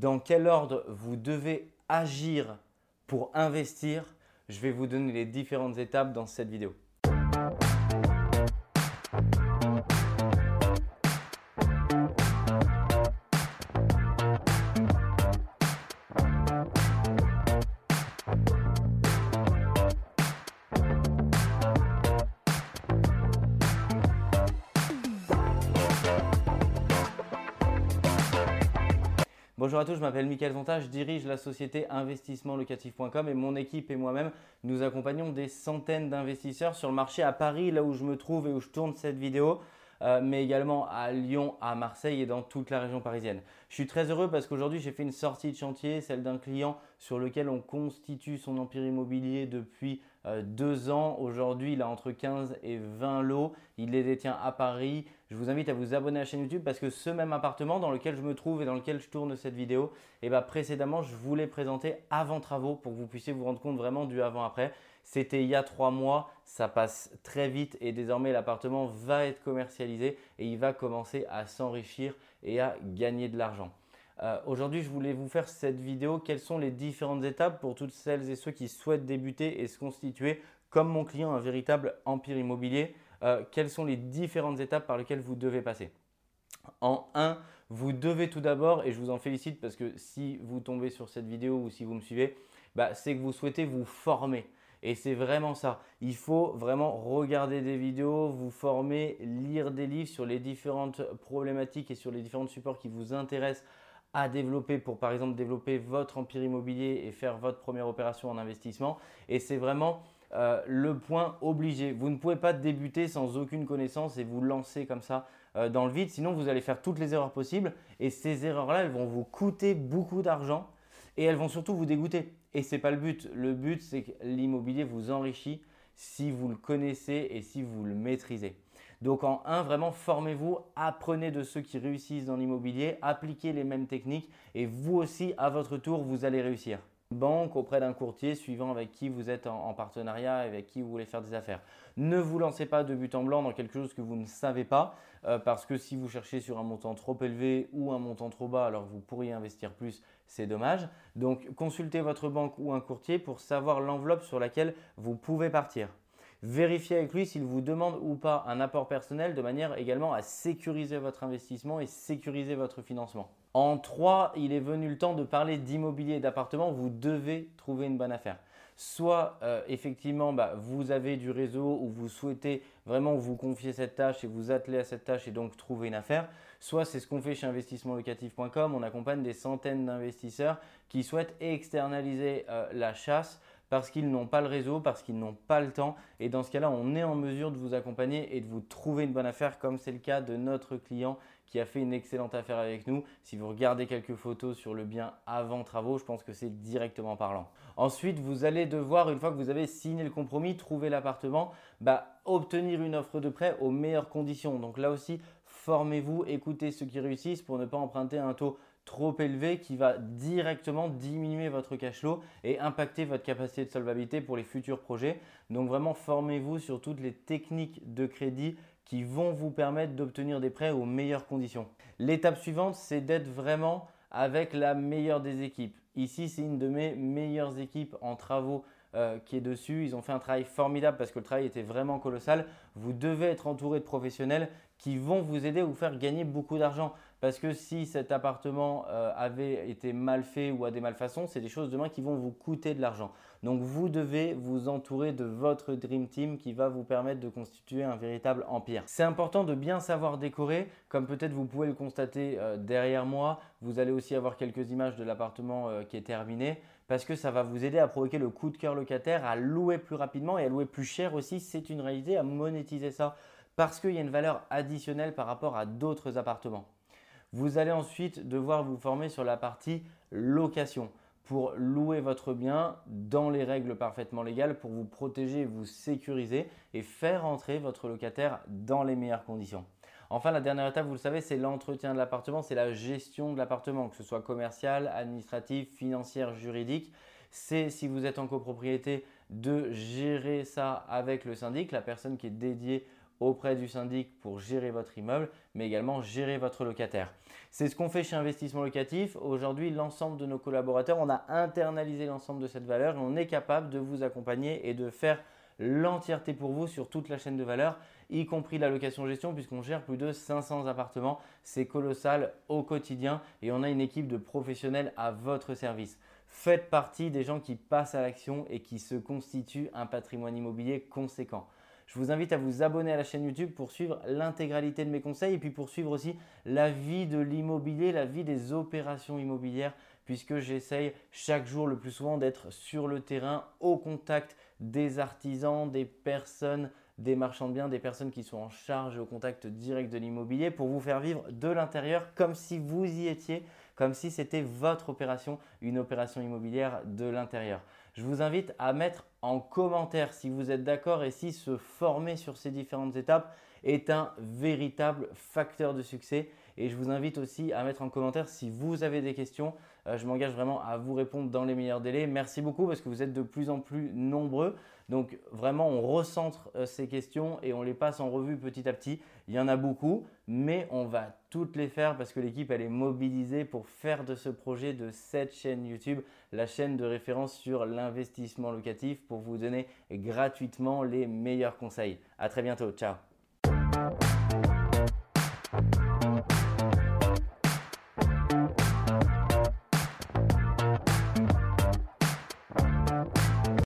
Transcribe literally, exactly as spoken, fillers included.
dans quel ordre vous devez agir pour investir, je vais vous donner les différentes étapes dans cette vidéo. Bonjour à tous, je m'appelle Michael Vontage, je dirige la société investissement locatif point com et mon équipe et moi-même, nous accompagnons des centaines d'investisseurs sur le marché à Paris, là où je me trouve et où je tourne cette vidéo, euh, mais également à Lyon, à Marseille et dans toute la région parisienne. Je suis très heureux parce qu'aujourd'hui, j'ai fait une sortie de chantier, celle d'un client sur lequel on constitue son empire immobilier depuis euh, deux ans. Aujourd'hui, il a entre quinze et vingt lots, il les détient à Paris. Je vous invite à vous abonner à la chaîne YouTube parce que ce même appartement dans lequel je me trouve et dans lequel je tourne cette vidéo, et bien précédemment, je vous l'ai présenté avant travaux pour que vous puissiez vous rendre compte vraiment du avant-après. C'était il y a trois mois, ça passe très vite et désormais l'appartement va être commercialisé et il va commencer à s'enrichir et à gagner de l'argent. Euh, Aujourd'hui, je voulais vous faire cette vidéo. Quelles sont les différentes étapes pour toutes celles et ceux qui souhaitent débuter et se constituer comme mon client un véritable empire immobilier ? Euh, quelles sont les différentes étapes par lesquelles vous devez passer. En un, vous devez tout d'abord, et je vous en félicite parce que si vous tombez sur cette vidéo ou si vous me suivez, bah, c'est que vous souhaitez vous former. Et c'est vraiment ça. Il faut vraiment regarder des vidéos, vous former, lire des livres sur les différentes problématiques et sur les différents supports qui vous intéressent à développer pour par exemple développer votre empire immobilier et faire votre première opération en investissement. Et c'est vraiment… Euh, le point obligé. Vous ne pouvez pas débuter sans aucune connaissance et vous lancer comme ça euh, dans le vide. Sinon, vous allez faire toutes les erreurs possibles et ces erreurs-là, elles vont vous coûter beaucoup d'argent et elles vont surtout vous dégoûter. Et ce n'est pas le but. Le but, c'est que l'immobilier vous enrichit si vous le connaissez et si vous le maîtrisez. Donc, en un, vraiment, formez-vous, apprenez de ceux qui réussissent dans l'immobilier, appliquez les mêmes techniques et vous aussi, à votre tour, vous allez réussir. Banque, auprès d'un courtier, suivant avec qui vous êtes en, en partenariat, avec qui vous voulez faire des affaires. Ne vous lancez pas de but en blanc dans quelque chose que vous ne savez pas euh, parce que si vous cherchez sur un montant trop élevé ou un montant trop bas, alors vous pourriez investir plus, c'est dommage. Donc, consultez votre banque ou un courtier pour savoir l'enveloppe sur laquelle vous pouvez partir. Vérifiez avec lui s'il vous demande ou pas un apport personnel de manière également à sécuriser votre investissement et sécuriser votre financement. En trois, il est venu le temps de parler d'immobilier et d'appartement. Vous devez trouver une bonne affaire. Soit euh, effectivement, bah, vous avez du réseau ou vous souhaitez vraiment vous confier cette tâche et vous atteler à cette tâche et donc trouver une affaire. Soit c'est ce qu'on fait chez investissement locatif point com. On accompagne des centaines d'investisseurs qui souhaitent externaliser euh, la chasse parce qu'ils n'ont pas le réseau, parce qu'ils n'ont pas le temps. Et dans ce cas-là, on est en mesure de vous accompagner et de vous trouver une bonne affaire comme c'est le cas de notre client qui a fait une excellente affaire avec nous. Si vous regardez quelques photos sur le bien avant travaux, je pense que c'est directement parlant. Ensuite, vous allez devoir, une fois que vous avez signé le compromis, trouver l'appartement, bah, obtenir une offre de prêt aux meilleures conditions. Donc là aussi, formez-vous, écoutez ceux qui réussissent pour ne pas emprunter un taux trop élevé qui va directement diminuer votre cash flow et impacter votre capacité de solvabilité pour les futurs projets. Donc vraiment, formez-vous sur toutes les techniques de crédit qui vont vous permettre d'obtenir des prêts aux meilleures conditions. L'étape suivante, c'est d'être vraiment avec la meilleure des équipes. Ici, c'est une de mes meilleures équipes en travaux euh, qui est dessus. Ils ont fait un travail formidable parce que le travail était vraiment colossal. Vous devez être entouré de professionnels qui vont vous aider à vous faire gagner beaucoup d'argent. Parce que si cet appartement euh, avait été mal fait ou a des malfaçons, c'est des choses demain qui vont vous coûter de l'argent. Donc, vous devez vous entourer de votre Dream Team qui va vous permettre de constituer un véritable empire. C'est important de bien savoir décorer. Comme peut-être vous pouvez le constater euh, derrière moi, vous allez aussi avoir quelques images de l'appartement euh, qui est terminé parce que ça va vous aider à provoquer le coup de cœur locataire, à louer plus rapidement et à louer plus cher aussi. C'est une réalité, à monétiser ça parce qu'il y a une valeur additionnelle par rapport à d'autres appartements. Vous allez ensuite devoir vous former sur la partie location pour louer votre bien dans les règles parfaitement légales pour vous protéger, vous sécuriser et faire entrer votre locataire dans les meilleures conditions. Enfin, la dernière étape, vous le savez, c'est l'entretien de l'appartement, c'est la gestion de l'appartement, que ce soit commercial, administratif, financière, juridique. C'est, si vous êtes en copropriété, de gérer ça avec le syndic, la personne qui est dédiée auprès du syndic pour gérer votre immeuble, mais également gérer votre locataire. C'est ce qu'on fait chez Investissement Locatif. Aujourd'hui, l'ensemble de nos collaborateurs, on a internalisé l'ensemble de cette valeur et on est capable de vous accompagner et de faire l'entièreté pour vous sur toute la chaîne de valeur, y compris la location-gestion, puisqu'on gère plus de cinq cents appartements. C'est colossal au quotidien et on a une équipe de professionnels à votre service. Faites partie des gens qui passent à l'action et qui se constituent un patrimoine immobilier conséquent. Je vous invite à vous abonner à la chaîne YouTube pour suivre l'intégralité de mes conseils et puis pour suivre aussi la vie de l'immobilier, la vie des opérations immobilières, puisque j'essaye chaque jour le plus souvent d'être sur le terrain, au contact des artisans, des personnes, des marchands de biens, des personnes qui sont en charge au contact direct de l'immobilier pour vous faire vivre de l'intérieur comme si vous y étiez, comme si c'était votre opération, une opération immobilière de l'intérieur. Je vous invite à mettre en commentaire si vous êtes d'accord et si se former sur ces différentes étapes est un véritable facteur de succès. Et je vous invite aussi à mettre en commentaire si vous avez des questions. Euh, je m'engage vraiment à vous répondre dans les meilleurs délais. Merci beaucoup parce que vous êtes de plus en plus nombreux. Donc vraiment, on recentre euh, ces questions et on les passe en revue petit à petit. Il y en a beaucoup, mais on va toutes les faire parce que l'équipe, elle est mobilisée pour faire de ce projet, de cette chaîne YouTube, la chaîne de référence sur l'investissement locatif pour vous donner gratuitement les meilleurs conseils. À très bientôt. Ciao.